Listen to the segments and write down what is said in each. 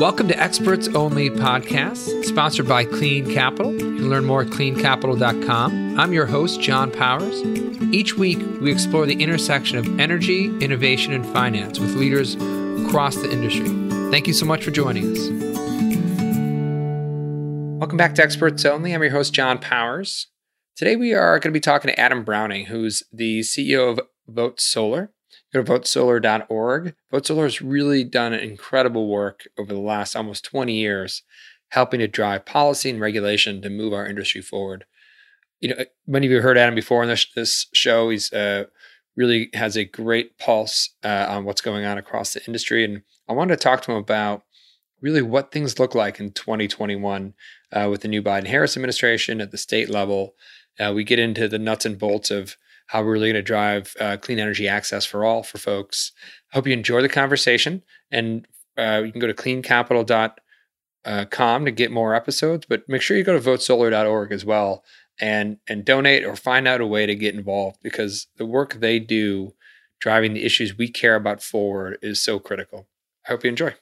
Welcome to Experts Only Podcast, sponsored by Clean Capital. You can learn more at cleancapital.com. I'm your host, John Powers. Each week, we explore the intersection of energy, innovation, and finance with leaders across the industry. Thank you so much for joining us. Welcome back to Experts Only. I'm your host, John Powers. Today, we are going to be talking to Adam Browning, who's the CEO of Vote Solar. Go to votesolar.org. Vote Solar has really done incredible work over the last almost 20 years, helping to drive policy and regulation to move our industry forward. You know, many of you heard Adam before on this show. He's really has a great pulse on what's going on across the industry. And I wanted to talk to him about really what things look like in 2021 with the new Biden-Harris administration at the state level. We get into the nuts and bolts of how we're really going to drive clean energy access for all for folks. I hope you enjoy the conversation, and you can go to cleancapital.com to get more episodes, but make sure you go to votesolar.org as well and donate or find out a way to get involved, because the work they do driving the issues we care about forward is so critical. I hope you enjoy.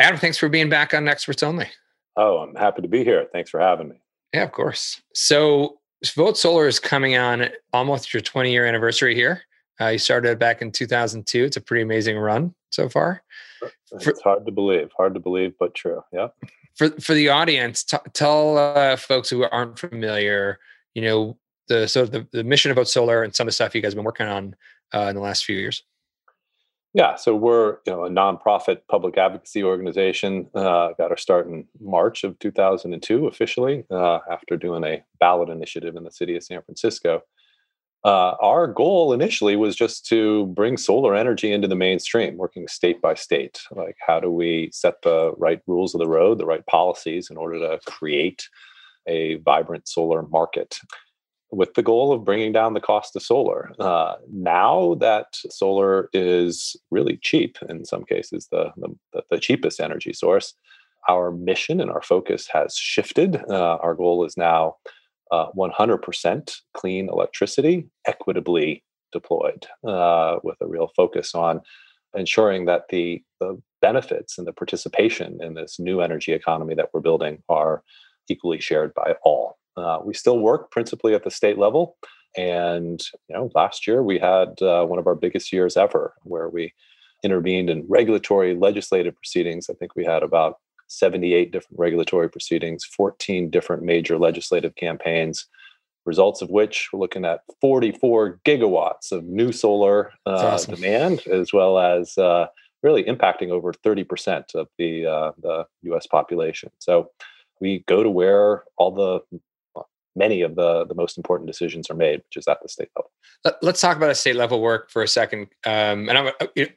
Adam, thanks for being back on Experts Only. Oh, I'm happy to be here. Thanks for having me. Yeah, of course. So Vote Solar is coming on almost your 20-year anniversary here. You started back in 2002. It's a pretty amazing run so far. It's hard to believe, but true. Yeah. For the audience, tell folks who aren't familiar, you know, the mission of Vote Solar and some of the stuff you guys have been working on in the last few years. Yeah, so we're a nonprofit public advocacy organization. Got our start in March of 2002 officially, after doing a ballot initiative in the city of San Francisco. Our goal initially was just to bring solar energy into the mainstream, working state by state. Like, how do we set the right rules of the road, the right policies in order to create a vibrant solar market, with the goal of bringing down the cost of solar. Now that solar is really cheap, in some cases the cheapest energy source, our mission and our focus has shifted. Our goal is now 100% clean electricity, equitably deployed, with a real focus on ensuring that the benefits and the participation in this new energy economy that we're building are equally shared by all. We still work principally at the state level, and last year we had one of our biggest years ever, where we intervened in regulatory legislative proceedings. I think we had about 78 different regulatory proceedings, 14 different major legislative campaigns, results of which we're looking at 44 gigawatts of new solar demand, as well as really impacting over 30% of the U.S. population. So we go to where many of the most important decisions are made, which is at the state level. Let's talk about a state level work for a second. We are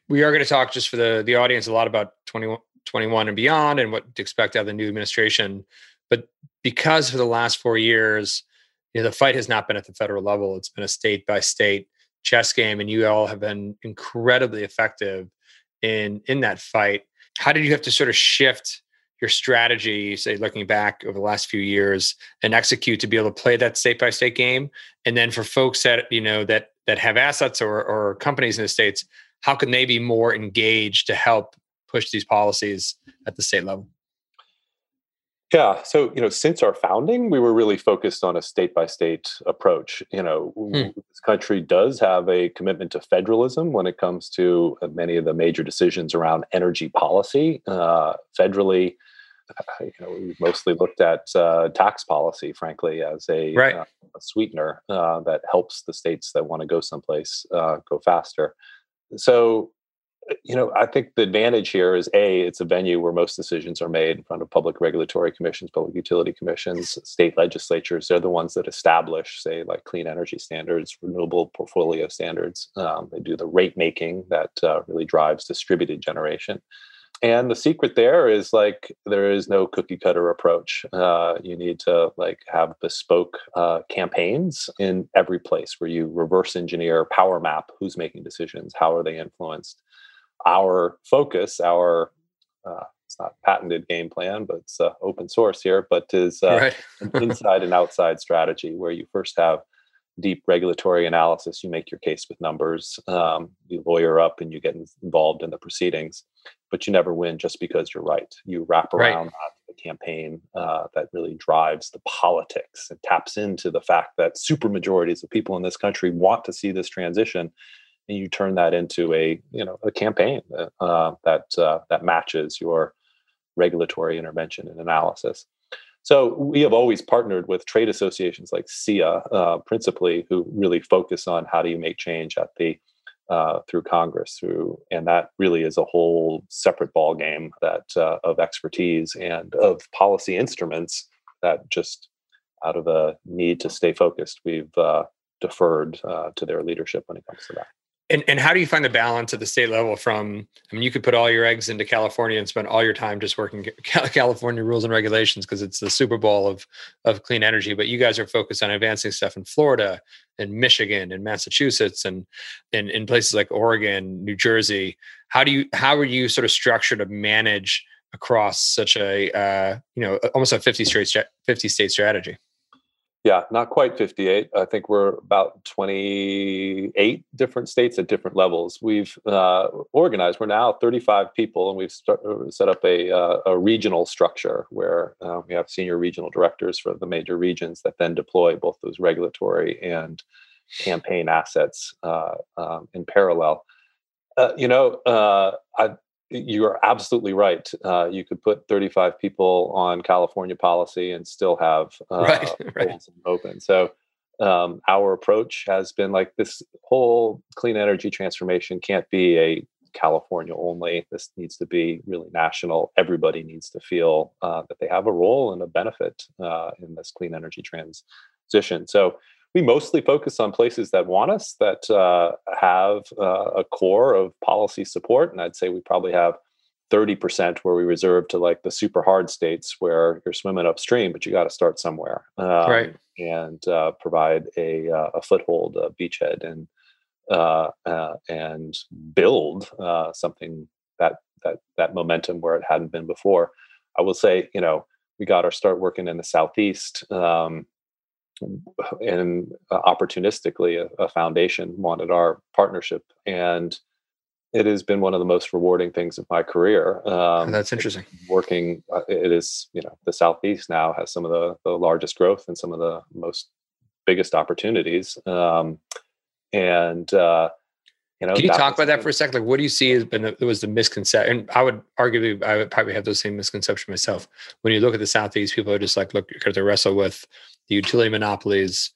going to talk, just for the audience, a lot about 2021 and beyond and what to expect out of the new administration. But because for the last 4 years, the fight has not been at the federal level. It's been a state by state chess game, and you all have been incredibly effective in that fight. How did you have to sort of shift your strategy, say, looking back over the last few years, and execute to be able to play that state by state game? And then for folks that, that have assets or companies in the states, how can they be more engaged to help push these policies at the state level? Yeah. So, since our founding, we were really focused on a state by state approach. This country does have a commitment to federalism when it comes to many of the major decisions around energy policy. Federally, we've mostly looked at tax policy, frankly, as a sweetener that helps the states that want to go someplace go faster. So, I think the advantage here is, A, it's a venue where most decisions are made in front of public regulatory commissions, public utility commissions, state legislatures. They're the ones that establish, say, like clean energy standards, renewable portfolio standards. They do the rate making that really drives distributed generation. And the secret there is, there is no cookie cutter approach. You need to have bespoke campaigns in every place where you reverse engineer, power map who's making decisions, how are they influenced. Our focus, it's not patented game plan, but it's open source here, but is an inside and outside strategy, where you first have deep regulatory analysis, you make your case with numbers, you lawyer up and you get involved in the proceedings, but you never win just because you're right. You wrap around the campaign that really drives the politics and taps into the fact that super majorities of people in this country want to see this transition. And you turn that into a campaign that matches your regulatory intervention and analysis. So we have always partnered with trade associations like SIA, principally, who really focus on how do you make change at the through Congress, and that really is a whole separate ballgame that of expertise and of policy instruments that just out of a need to stay focused, we've deferred to their leadership when it comes to that. And how do you find the balance at the state level from, I mean, you could put all your eggs into California and spend all your time just working California rules and regulations because it's the Super Bowl of clean energy, but you guys are focused on advancing stuff in Florida and Michigan and Massachusetts and in places like Oregon, New Jersey. How are you sort of structured to manage across such a, almost a 50 state strategy? Yeah, not quite 58. I think we're about 28 different states at different levels. We've organized. We're now 35 people, and we've set up a regional structure where we have senior regional directors for the major regions that then deploy both those regulatory and campaign assets in parallel. You are absolutely right. You could put 35 people on California policy and still have polls open. So our approach has been like this whole clean energy transformation can't be a California only. This needs to be really national. Everybody needs to feel that they have a role and a benefit in this clean energy transition. So we mostly focus on places that want us, that have a core of policy support. And I'd say we probably have 30% where we reserve to like the super hard states where you're swimming upstream, but you got to start somewhere and provide a foothold, a beachhead, and build something that momentum where it hadn't been before. I will say, we got our start working in the Southeast, and opportunistically, a foundation wanted our partnership, and it has been one of the most rewarding things of my career. That's interesting. Working, it is the Southeast now has some of the largest growth and some of the biggest opportunities. Can you talk about that for a second? Like, what do you see was the misconception? And I would probably have those same misconception myself. When you look at the Southeast, people are just like, look, you have to wrestle with the utility monopolies,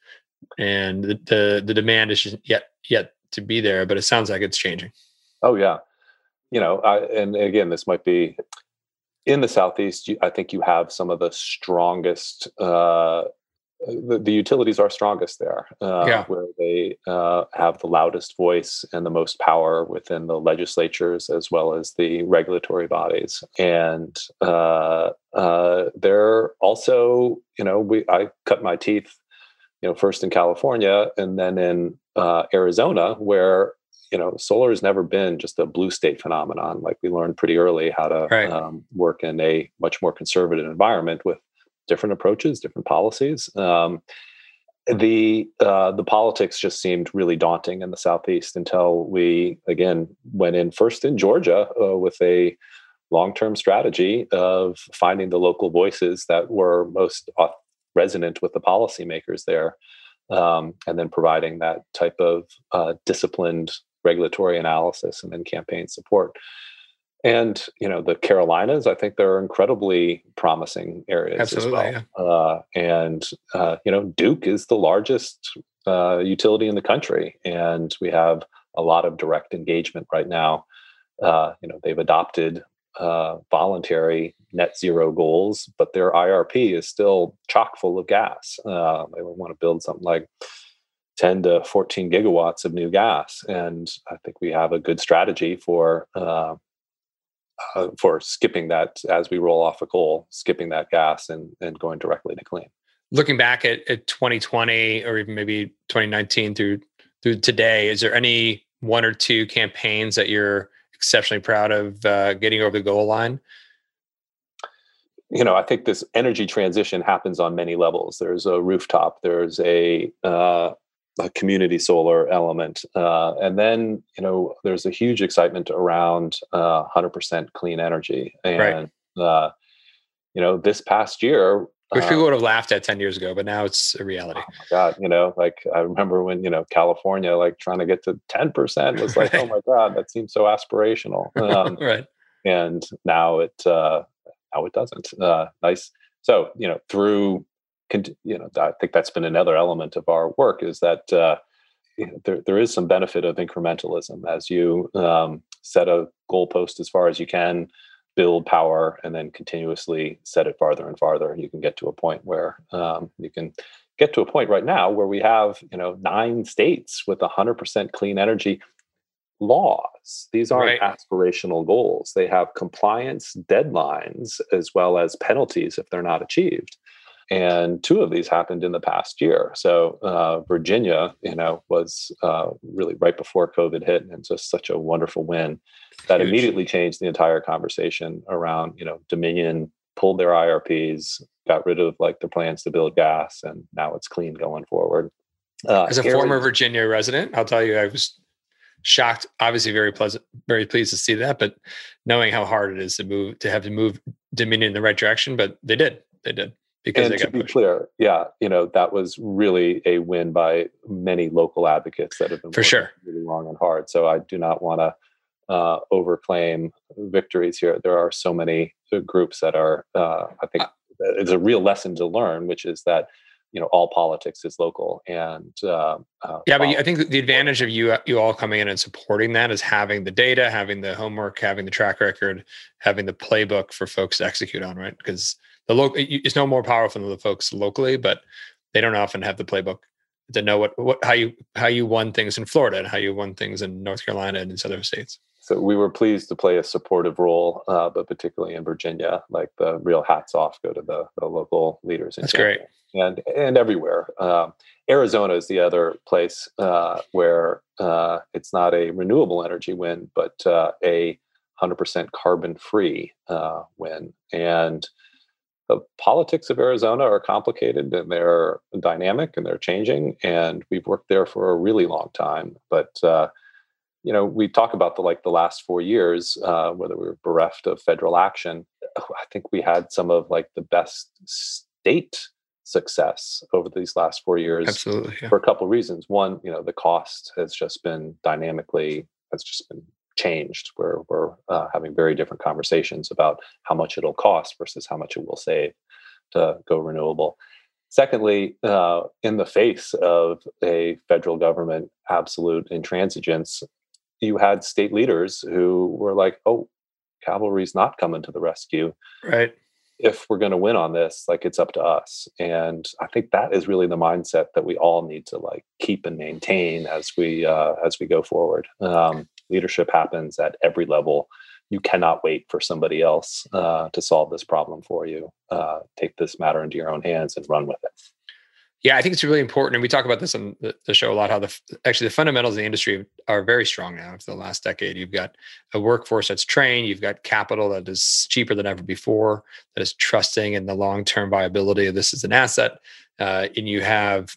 and the demand is just yet to be there, but it sounds like it's changing. Oh yeah, and again, this might be in the Southeast. I think you have some of the strongest. The utilities are strongest there, where they have the loudest voice and the most power within the legislatures as well as the regulatory bodies. And they're also, I cut my teeth, first in California and then in Arizona, where solar has never been just a blue state phenomenon. Like we learned pretty early how to work in a much more conservative environment with different approaches, different policies. The politics just seemed really daunting in the Southeast until we, again, went in first in Georgia with a long-term strategy of finding the local voices that were most resonant with the policymakers there, and then providing that type of disciplined regulatory analysis and then campaign support. And, the Carolinas, I think they're incredibly promising areas. Absolutely, as well. Yeah. Duke is the largest utility in the country. And we have a lot of direct engagement right now. They've adopted voluntary net zero goals, but their IRP is still chock full of gas. They want to build something like 10 to 14 gigawatts of new gas. And I think we have a good strategy for skipping that as we roll off a coal, skipping that gas and going directly to clean. Looking back at 2020 or even maybe 2019 through today, is there any one or two campaigns that you're exceptionally proud of getting over the goal line? I think this energy transition happens on many levels. There's a rooftop, there's a community solar element. And then, you know, there's a huge excitement around 100% clean energy. And, you know, this past year, which people would have laughed at 10 years ago, but now it's a reality. Oh my God, you know, like I remember when, you know, California, like trying to get to 10% was like, oh my God, that seems so aspirational. And now it doesn't. Nice. So, you know, through, I think that's been another element of our work is that there is some benefit of incrementalism as you set a goalpost as far as you can, build power, and then continuously set it farther and farther. You can get to a point where you can get to a point right now where we have, you know, 9 states with 100% clean energy laws. These aren't aspirational goals. They have compliance deadlines as well as penalties if they're not achieved. And 2 of these happened in the past year. So Virginia, you know, was really right before COVID hit, and just such a wonderful win that immediately changed the entire conversation around, you know, Dominion pulled their IRPs, got rid of like the plans to build gas, and now it's clean going forward. As a former Virginia resident, I'll tell you, I was shocked, obviously very pleased to see that, but knowing how hard it is to move Dominion in the right direction, but they did. And to be clear, you know, that was really a win by many local advocates that have been working really long and hard. So I do not want to overclaim victories here. There are so many groups that are, I think it's a real lesson to learn, which is that, you know, all politics is local. And but I think the advantage of you all coming in and supporting that is having the data, having the homework, having the track record, having the playbook for folks to execute on, right? Because the local, it's no more powerful than the folks locally, but they don't often have the playbook to know how you won things in Florida and how you won things in North Carolina and in southern states. So we were pleased to play a supportive role, but particularly in Virginia, like the real hats off go to the local leaders. That's great. And everywhere. Arizona is the other place where it's not a renewable energy win, but a 100% carbon-free win. And the politics of Arizona are complicated and they're dynamic and they're changing. And we've worked there for a really long time. But, you know, we talk about the last 4 years, whether we were bereft of federal action. I think we had some of like the best state success over these last 4 years. Absolutely, for a couple of reasons. One, you know, the cost has just been changed. We're having very different conversations about how much it'll cost versus how much it will save to go renewable. Secondly, in the face of a federal government absolute intransigence, you had state leaders who were like, "Oh, cavalry's not coming to the rescue. Right? If we're going to win on this, like it's up to us." And I think that is really the mindset that we all need to like keep and maintain as we go forward. Leadership happens at every level. You cannot wait for somebody else to solve this problem for you. Take this matter into your own hands and run with it. Yeah, I think it's really important. And we talk about this on the show a lot, how the fundamentals of the industry are very strong now. For the last decade, you've got a workforce that's trained. You've got capital that is cheaper than ever before, that is trusting in the long-term viability of this as an asset. And you have,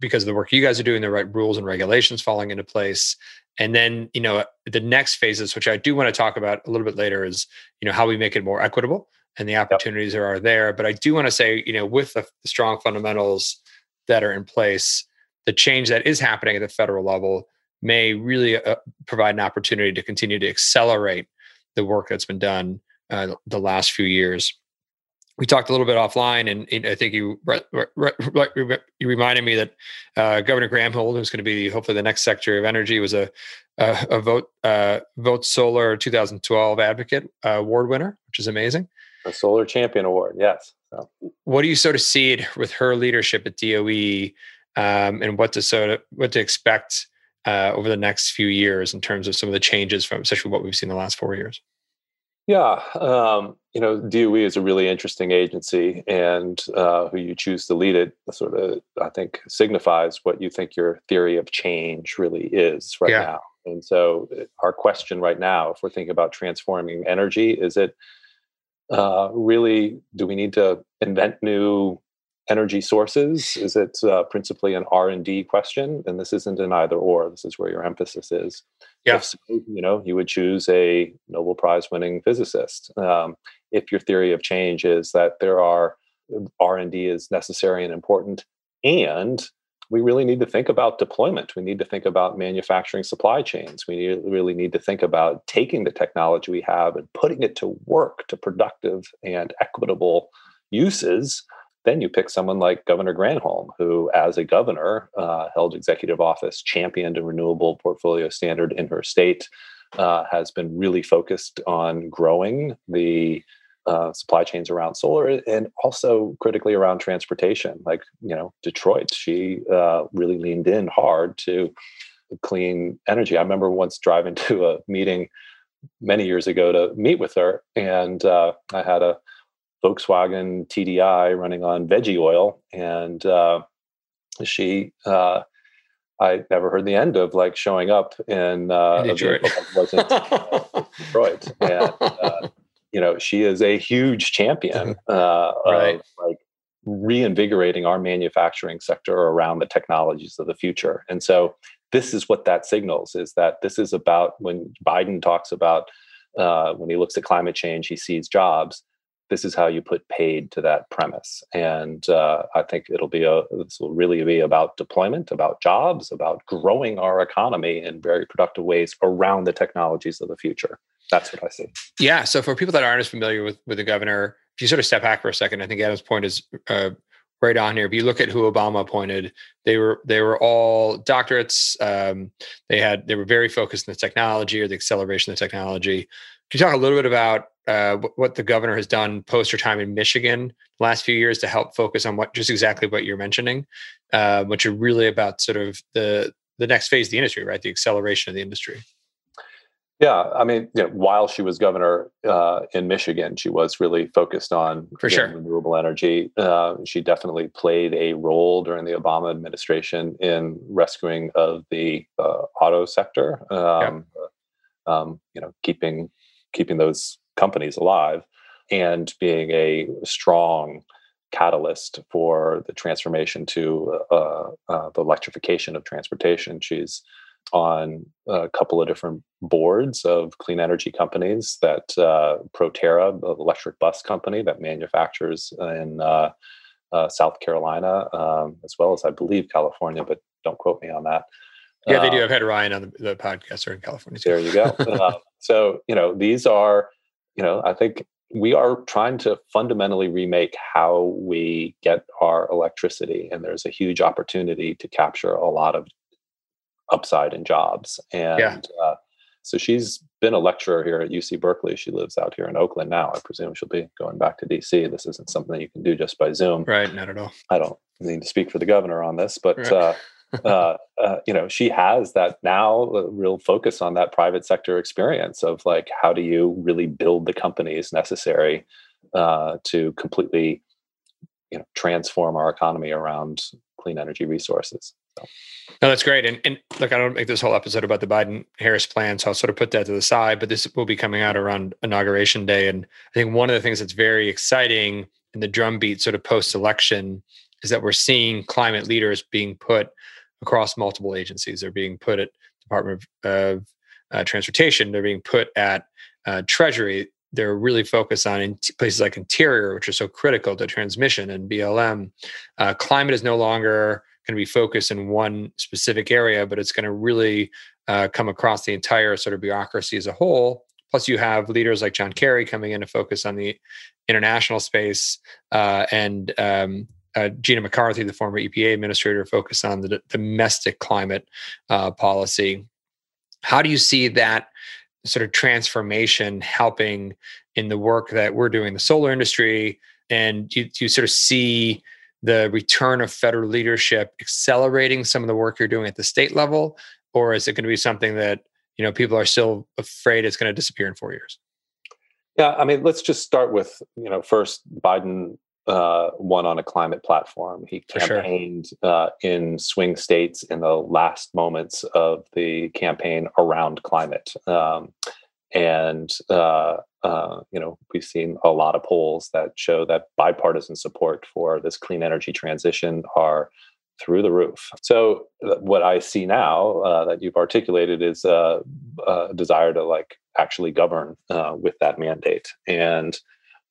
because of the work you guys are doing, the right rules and regulations falling into place. And then, you know, the next phases, which I do want to talk about a little bit later, is, you know, how we make it more equitable and the opportunities that are there. But I do want to say, you know, with the strong fundamentals that are in place, the change that is happening at the federal level may really provide an opportunity to continue to accelerate the work that's been done the last few years. We talked a little bit offline, and I think you reminded me that Governor Granholm, who's going to be hopefully the next Secretary of Energy, was a Vote Solar 2012 Advocate Award winner, which is amazing. A Solar Champion Award, yes. So. What do you sort of see with her leadership at DOE, and what to expect over the next few years in terms of some of the changes from especially what we've seen in the last 4 years? Yeah, you know, DOE is a really interesting agency, and who you choose to lead it sort of, I think, signifies what you think your theory of change really is now. And so our question right now, if we're thinking about transforming energy, is it really, do we need to invent new energy sources? Is it principally an R&D question? And this isn't an either or. This is where your emphasis is. Yeah. If so, you know, you would choose a Nobel Prize winning physicist. If your theory of change is that there are R&D is necessary and important, and we really need to think about deployment. We need to think about manufacturing supply chains. We really need to think about taking the technology we have and putting it to work to productive and equitable uses. Then you pick someone like Governor Granholm, who as a governor held executive office, championed a renewable portfolio standard in her state, has been really focused on growing the supply chains around solar and also critically around transportation. Like, you know, Detroit, she really leaned in hard to clean energy. I remember once driving to a meeting many years ago to meet with her, and I had a Volkswagen TDI running on veggie oil. And I never heard the end of like showing up in Detroit. Wasn't Detroit. And, you know, she is a huge champion right. of like reinvigorating our manufacturing sector around the technologies of the future. And so this is what that signals, is that this is about when Biden talks about when he looks at climate change, he sees jobs. This is how you put paid to that premise. And I think this will really be about deployment, about jobs, about growing our economy in very productive ways around the technologies of the future. That's what I see. Yeah. So for people that aren't as familiar with the governor, if you sort of step back for a second, I think Adam's point is right on here. If you look at who Obama appointed, they were all doctorates. They were very focused on the technology or the acceleration of the technology. Can you talk a little bit about what the governor has done post her time in Michigan the last few years to help focus on what you're mentioning, which are really about sort of the next phase of the industry, right? The acceleration of the industry. Yeah. I mean, you know, while she was governor in Michigan, she was really focused on renewable energy. She definitely played a role during the Obama administration in rescuing of the auto sector, you know, keeping those companies alive and being a strong catalyst for the transformation to the electrification of transportation. She's on a couple of different boards of clean energy companies that Proterra, an electric bus company that manufactures in South Carolina, as well as I believe California, but don't quote me on that. Yeah, they do. I've had Ryan on the podcast in California. There you go. So, you know, these are, you know, I think we are trying to fundamentally remake how we get our electricity. And there's a huge opportunity to capture a lot of upside in jobs. And so she's been a lecturer here at UC Berkeley. She lives out here in Oakland now. I presume she'll be going back to DC. This isn't something that you can do just by Zoom. Right. Not at all. I don't need to speak for the governor on this, but... Right. you know, she has that now real focus on that private sector experience of like, how do you really build the companies necessary to completely, you know, transform our economy around clean energy resources. So. No, that's great. And look, I don't make this whole episode about the Biden-Harris plan, so I'll sort of put that to the side, but this will be coming out around Inauguration Day. And I think one of the things that's very exciting in the drumbeat sort of post-election is that we're seeing climate leaders being put across multiple agencies. They're being put at Department of Transportation. They're being put at Treasury. They're really focused on in places like Interior, which are so critical to transmission and BLM. Climate is no longer going to be focused in one specific area, but it's going to really come across the entire sort of bureaucracy as a whole. Plus, you have leaders like John Kerry coming in to focus on the international space and Gina McCarthy, the former EPA administrator, focused on the domestic climate policy. How do you see that sort of transformation helping in the work that we're doing in the solar industry? And do you sort of see the return of federal leadership accelerating some of the work you're doing at the state level? Or is it going to be something that, you know, people are still afraid it's going to disappear in 4 years? Yeah, I mean, let's just start with, you know, first Biden won on a climate platform. He campaigned in swing states in the last moments of the campaign around climate. And, we've seen a lot of polls that show that bipartisan support for this clean energy transition are through the roof. So what I see now that you've articulated is a desire to actually govern with that mandate. And,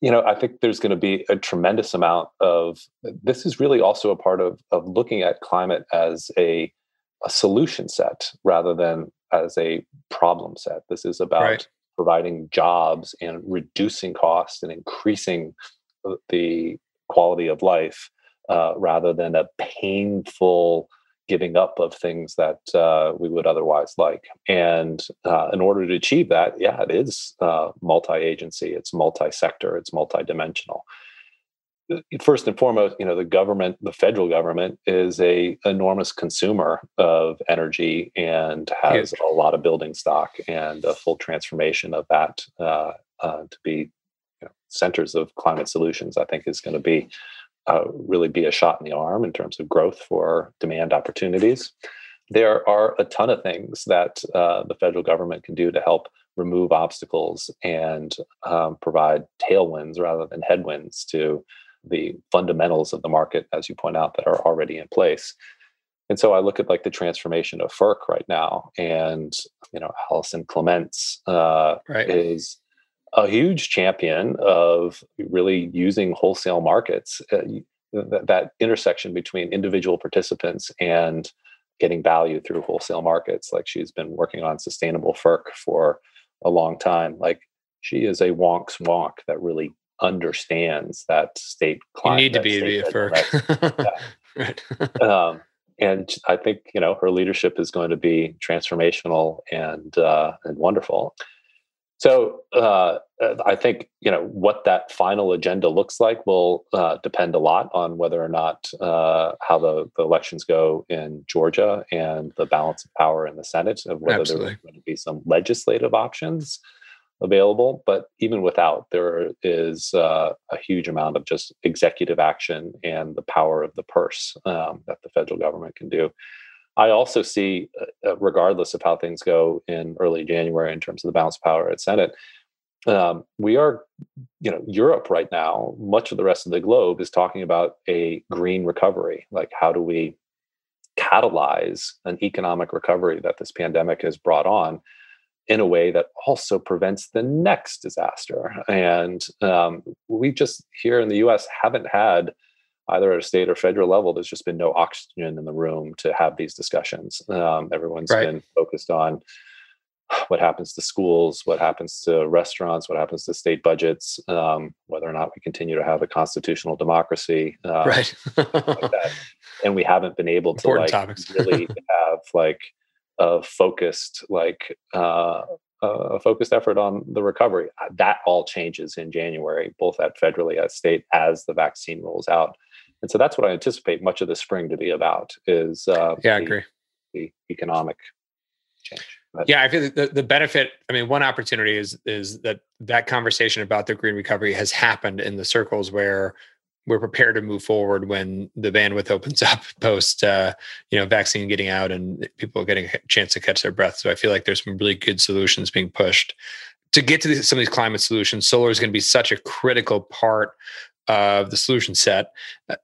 I think there's going to be a tremendous amount of, this is really also a part of looking at climate as a solution set rather than as a problem set. This is about providing jobs and reducing costs and increasing the quality of life rather than a painful giving up of things that we would otherwise like. And in order to achieve that, it is multi-agency, it's multi-sector, it's multi-dimensional. First and foremost, the government, the federal government, is an enormous consumer of energy and has a lot of building stock, and a full transformation of that to be centers of climate solutions, I think, is going to be really be a shot in the arm in terms of growth for demand opportunities. There are a ton of things that the federal government can do to help remove obstacles and provide tailwinds rather than headwinds to the fundamentals of the market, as you point out, that are already in place. And so I look at the transformation of FERC right now, and Alison Clements is a huge champion of really using wholesale markets, that intersection between individual participants and getting value through wholesale markets. She's been working on sustainable FERC for a long time. She is a wonk's wonk that really understands that state climate. You need to be a FERC. And I think, her leadership is going to be transformational and wonderful. So I think, what that final agenda looks like will depend a lot on whether or not how the elections go in Georgia and the balance of power in the Senate, of whether there's going to be some legislative options available. But even without, there is a huge amount of just executive action and the power of the purse that the federal government can do. I also see, regardless of how things go in early January in terms of the balance of power at Senate, we are, Europe right now, much of the rest of the globe is talking about a green recovery. How do we catalyze an economic recovery that this pandemic has brought on in a way that also prevents the next disaster? And we just here in the U.S. haven't had, either at a state or federal level, there's just been no oxygen in the room to have these discussions. Everyone's been focused on what happens to schools, what happens to restaurants, what happens to state budgets, whether or not we continue to have a constitutional democracy. And we haven't been able to really have a focused effort on the recovery. That all changes in January, both at federally, at state, as the vaccine rolls out. And so that's what I anticipate much of the spring to be about, is the economic change. But I feel the benefit, one opportunity is that conversation about the green recovery has happened in the circles where we're prepared to move forward when the bandwidth opens up post, vaccine getting out and people getting a chance to catch their breath. So I feel like there's some really good solutions being pushed to get to some of these climate solutions. Solar is going to be such a critical part of the solution set,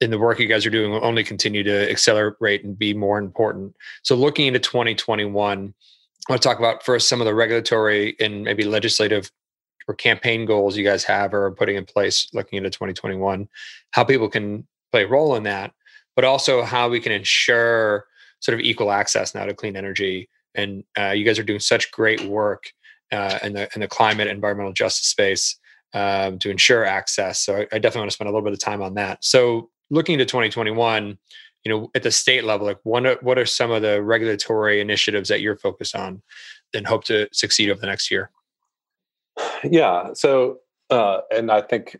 and the work you guys are doing will only continue to accelerate and be more important. So looking into 2021, I want to talk about first some of the regulatory and maybe legislative or campaign goals you guys have or are putting in place looking into 2021, how people can play a role in that, but also how we can ensure sort of equal access now to clean energy. And you guys are doing such great work in the climate environmental justice space to ensure access. So I definitely want to spend a little bit of time on that. So looking into 2021, at the state level, what are some of the regulatory initiatives that you're focused on and hope to succeed over the next year? Yeah. So, and I think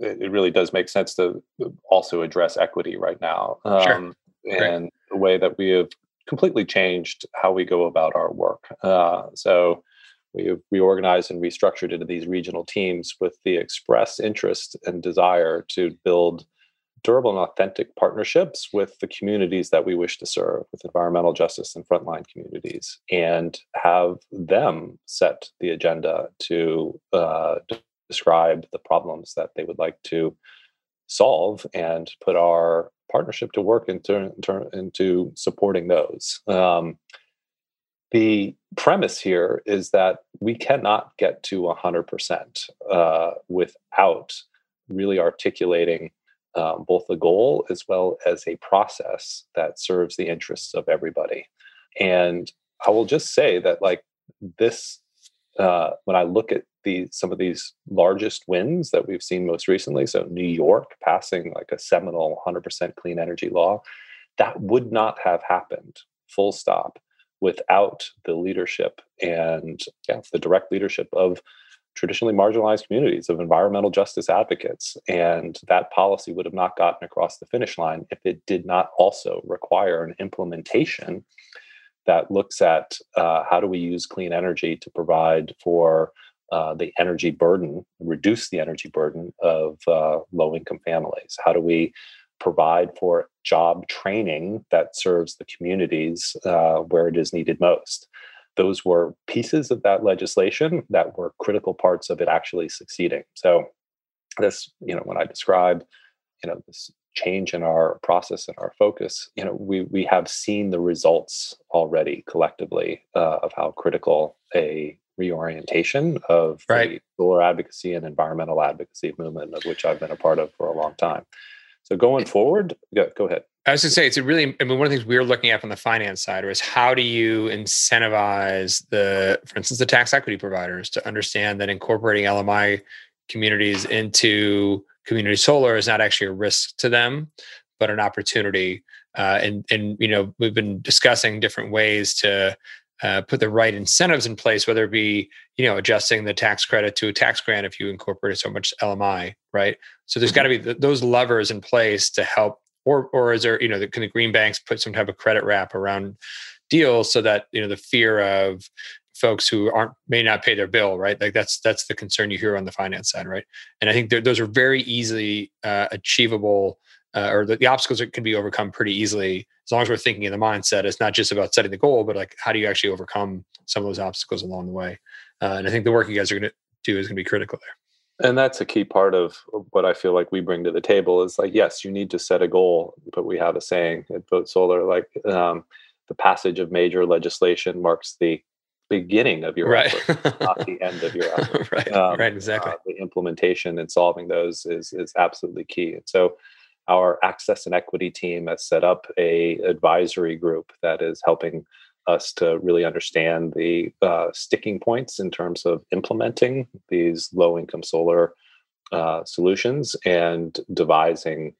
it really does make sense to also address equity right now. And the way that we have completely changed how we go about our work. So we have reorganized and restructured into these regional teams with the express interest and desire to build durable and authentic partnerships with the communities that we wish to serve, with environmental justice and frontline communities, and have them set the agenda to describe the problems that they would like to solve and put our partnership to work into supporting those. The premise here is that we cannot get to 100% without really articulating both a goal as well as a process that serves the interests of everybody. And I will just say that, like this, when I look at some of these largest wins that we've seen most recently, so New York passing like a seminal 100% clean energy law, that would not have happened, full stop, without the leadership and the direct leadership of traditionally marginalized communities, of environmental justice advocates. And that policy would have not gotten across the finish line if it did not also require an implementation that looks at how do we use clean energy to provide for the energy burden, reduce the energy burden of low-income families? How do we provide for job training that serves the communities where it is needed most? Those were pieces of that legislation that were critical parts of it actually succeeding. So this, when I describe, this change in our process and our focus, we have seen the results already collectively of how critical a reorientation of the solar advocacy and environmental advocacy movement, of which I've been a part of for a long time. So going forward, go ahead. I was going to say, one of the things we're looking at from the finance side was how do you incentivize for instance, the tax equity providers to understand that incorporating LMI communities into community solar is not actually a risk to them, but an opportunity. And we've been discussing different ways to put the right incentives in place, whether it be, adjusting the tax credit to a tax grant if you incorporated so much LMI, right? So there's got to be those levers in place to help, or is there, can the green banks put some type of credit wrap around deals so that, the fear of folks who may not pay their bill, right? Like that's the concern you hear on the finance side, right? And I think those are very easily achievable. Or the obstacles that can be overcome pretty easily, as long as we're thinking in the mindset, it's not just about setting the goal, but like, how do you actually overcome some of those obstacles along the way? And I think the work you guys are going to do is going to be critical there. And that's a key part of what I feel like we bring to the table is like, yes, you need to set a goal, but we have a saying at Vote Solar, like the passage of major legislation marks the beginning of your effort, not the end of your effort. Right, exactly. The implementation and solving those is absolutely key. And so, our access and equity team has set up an advisory group that is helping us to really understand the sticking points in terms of implementing these low-income solar solutions and devising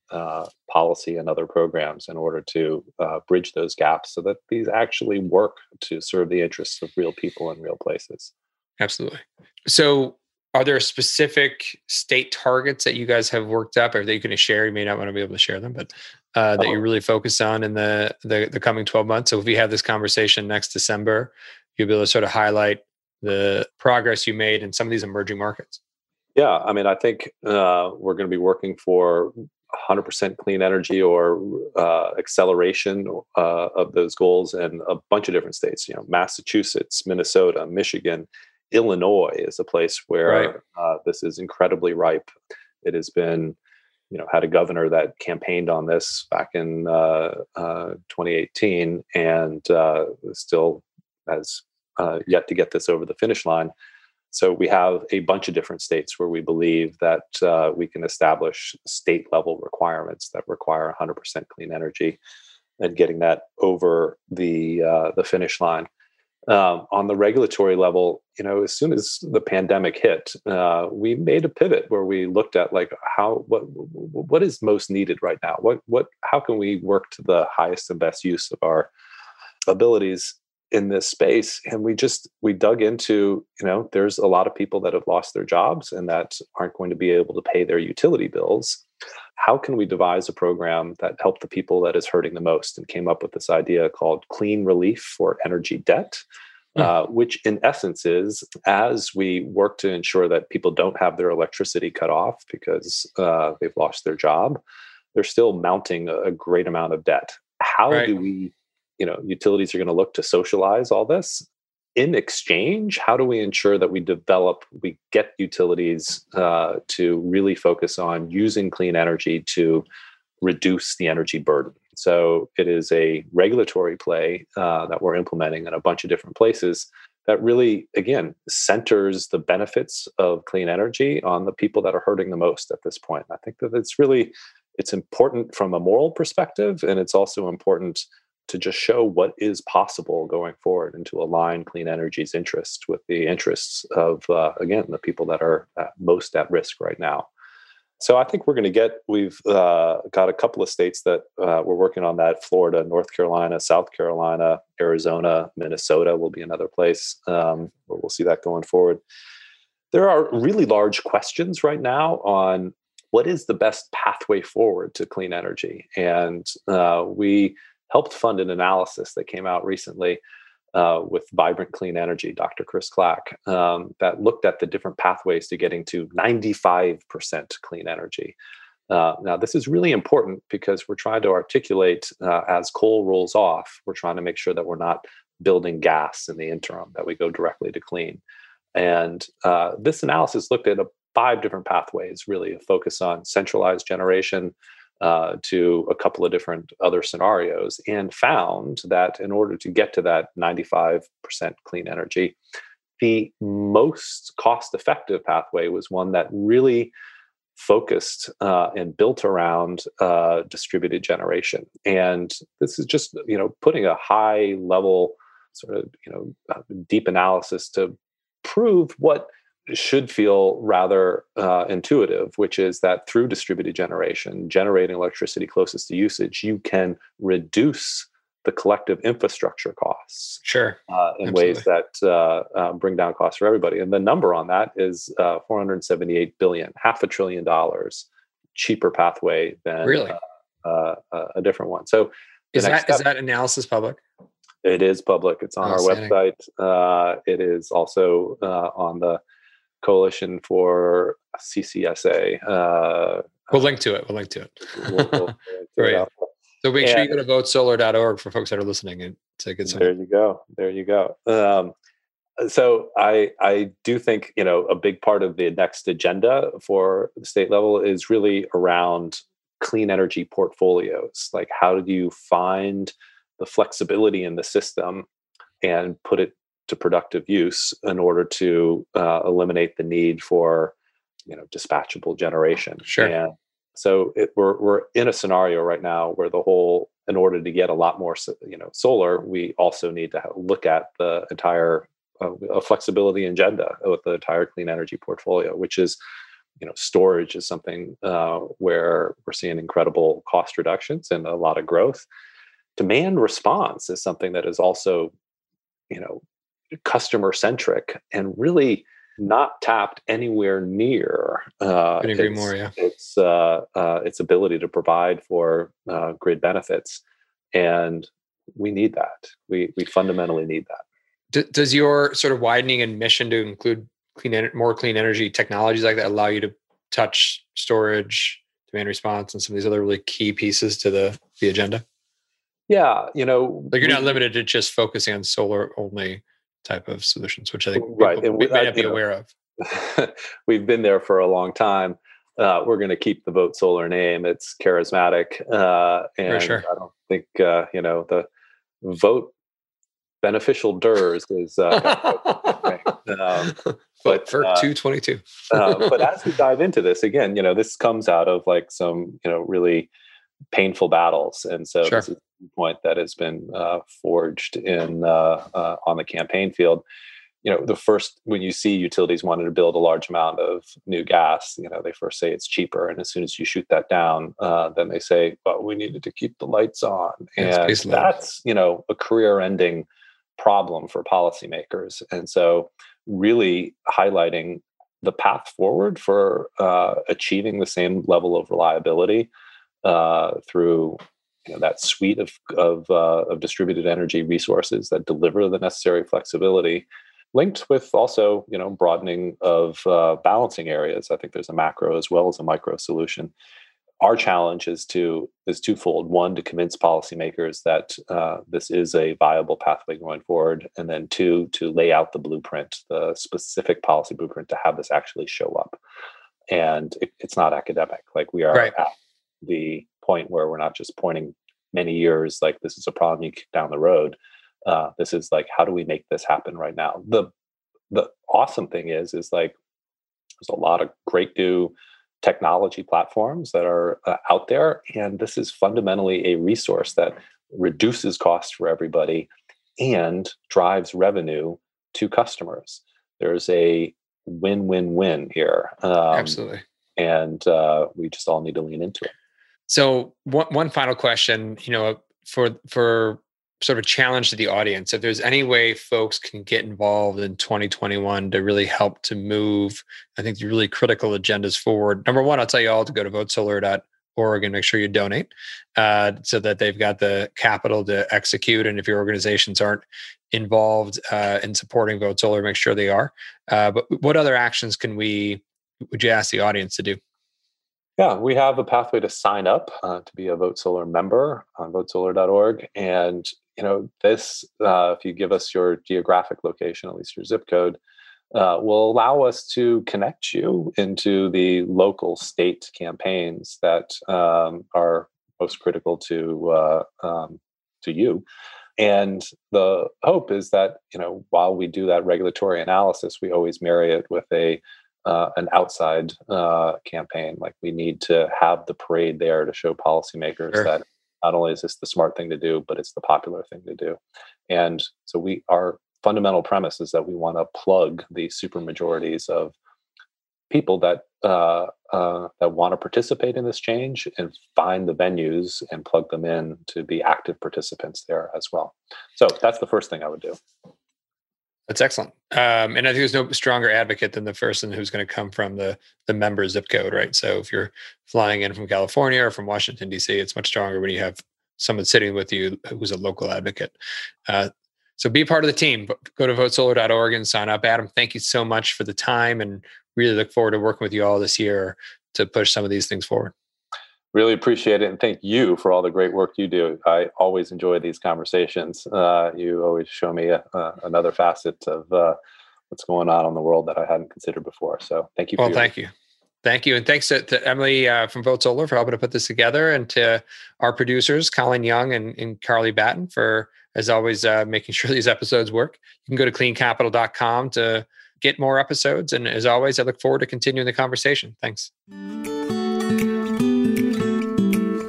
policy and other programs in order to bridge those gaps so that these actually work to serve the interests of real people in real places. Absolutely. So, are there specific state targets that you guys have worked up or that you can share? You may not want to be able to share them, but that you really focus on in the coming 12 months. So if we have this conversation next December, you'll be able to sort of highlight the progress you made in some of these emerging markets. Yeah. I mean, I think we're going to be working for 100% clean energy or acceleration of those goals in a bunch of different states, Massachusetts, Minnesota, Michigan, Illinois is a place where this is incredibly ripe. It has been, had a governor that campaigned on this back in 2018 and still has yet to get this over the finish line. So we have a bunch of different states where we believe that we can establish state level requirements that require 100% clean energy and getting that over the finish line. On the regulatory level, as soon as the pandemic hit, we made a pivot where we looked at like what is most needed right now. How can we work to the highest and best use of our abilities in this space? And we dug into there's a lot of people that have lost their jobs and that aren't going to be able to pay their utility bills. How can we devise a program that helped the people that is hurting the most? And came up with this idea called Clean Relief for Energy Debt, which in essence is, as we work to ensure that people don't have their electricity cut off because they've lost their job, they're still mounting a great amount of debt. How do we, you know, utilities are going to look to socialize all this. In exchange, how do we ensure that we get utilities to really focus on using clean energy to reduce the energy burden? So it is a regulatory play that we're implementing in a bunch of different places that really, again, centers the benefits of clean energy on the people that are hurting the most at this point. I think that it's important from a moral perspective, and it's also important to just show what is possible going forward and to align clean energy's interests with the interests of, again, the people that are most at risk right now. So I think we've got a couple of states that we're working on that: Florida, North Carolina, South Carolina, Arizona, Minnesota will be another place where we'll see that going forward. There are really large questions right now on what is the best pathway forward to clean energy. And we helped fund an analysis that came out recently with Vibrant Clean Energy, Dr. Chris Clack, that looked at the different pathways to getting to 95% clean energy. Now, this is really important because we're trying to articulate as coal rolls off, we're trying to make sure that we're not building gas in the interim, that we go directly to clean. And this analysis looked at five different pathways, really a focus on centralized generation, to a couple of different other scenarios, and found that in order to get to that 95% clean energy, the most cost-effective pathway was one that really focused and built around distributed generation. And this is just, you know, putting a high-level sort of, you know, deep analysis to prove what should feel rather intuitive, which is that through distributed generation, generating electricity closest to usage, you can reduce the collective infrastructure costs in Absolutely. Ways that bring down costs for everybody. And the number on that is $478 billion, $500 billion, cheaper pathway than a different one. So is that analysis public? It is public. It's on our website. It is also on the Coalition for CCSA. We'll link to it. Right. So make sure you go to votesolar.org for folks that are listening and to get some. There you go. So I do think, you know, a big part of the next agenda for the state level is really around clean energy portfolios. Like, how do you find the flexibility in the system and put it to productive use in order to eliminate the need for, you know, dispatchable generation. Sure. And so we're in a scenario right now where in order to get a lot more, you know, solar, we also need to look at the entire flexibility agenda with the entire clean energy portfolio, which is, you know, storage is something where we're seeing incredible cost reductions and a lot of growth. Demand response is something that is also, you know, customer centric and really not tapped anywhere near its ability to provide for grid benefits, and we need that. We fundamentally need that. Does your sort of widening and mission to include more clean energy technologies like that allow you to touch storage, demand response, and some of these other really key pieces to the agenda? Yeah, you know, like you're not limited to just focusing on solar only type of solutions, which I think we may not be aware of. We've been there for a long time. We're going to keep the Vote Solar name. It's charismatic. And sure. I don't think, you know, the vote beneficial DERS is... but FERC 222. But as we dive into this, again, you know, this comes out of like some, you know, really painful battles. And so sure. This is a point that has been forged in on the campaign field. You know, when you see utilities wanted to build a large amount of new gas, you know, they first say it's cheaper. And as soon as you shoot that down, then they say, but we needed to keep the lights on. And that's, you know, a career ending problem for policymakers. And so really highlighting the path forward for achieving the same level of reliability through, you know, that suite of distributed energy resources that deliver the necessary flexibility, linked with also, you know, broadening of balancing areas. I think there's a macro as well as a micro solution. Our challenge is twofold. One, to convince policymakers that this is a viable pathway going forward. And then two, to lay out the blueprint, the specific policy blueprint to have this actually show up. And it's not academic. Like we are right at the point where we're not just pointing many years like this is a problem you kick down the road. This is like, how do we make this happen right now? The awesome thing is like, there's a lot of great new technology platforms that are out there. And this is fundamentally a resource that reduces costs for everybody and drives revenue to customers. There's a win-win-win here. Absolutely. And we just all need to lean into it. So one final question, you know, for sort of challenge to the audience, if there's any way folks can get involved in 2021 to really help to move, I think, the really critical agendas forward. Number one, I'll tell you all to go to votesolar.org and make sure you donate so that they've got the capital to execute. And if your organizations aren't involved in supporting Vote Solar, make sure they are. But what other actions would you ask the audience to do? Yeah, we have a pathway to sign up to be a Vote Solar member on votesolar.org. And, you know, this, if you give us your geographic location, at least your zip code, will allow us to connect you into the local state campaigns that are most critical to you. And the hope is that, you know, while we do that regulatory analysis, we always marry it with an outside campaign. Like we need to have the parade there to show policymakers sure that not only is this the smart thing to do, but it's the popular thing to do. And so our fundamental premise is that we want to plug the supermajorities of people that want to participate in this change and find the venues and plug them in to be active participants there as well. So that's the first thing I would do. That's excellent. And I think there's no stronger advocate than the person who's going to come from the member zip code, right? So if you're flying in from California or from Washington, D.C., it's much stronger when you have someone sitting with you who's a local advocate. So be part of the team. Go to votesolar.org and sign up. Adam, thank you so much for the time and really look forward to working with you all this year to push some of these things forward. Really appreciate it. And thank you for all the great work you do. I always enjoy these conversations. You always show me another facet of what's going on in the world that I hadn't considered before. So thank you. Well, Thank you. And thanks to Emily from Vote Solar for helping to put this together, and to our producers, Colin Young and Carly Batten, for, as always, making sure these episodes work. You can go to cleancapital.com to get more episodes. And as always, I look forward to continuing the conversation. Thanks.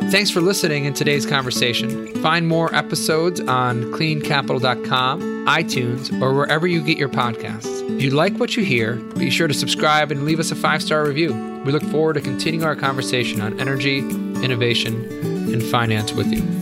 Thanks for listening in today's conversation. Find more episodes on cleancapital.com, iTunes, or wherever you get your podcasts. If you like what you hear, be sure to subscribe and leave us a 5-star review. We look forward to continuing our conversation on energy, innovation, and finance with you.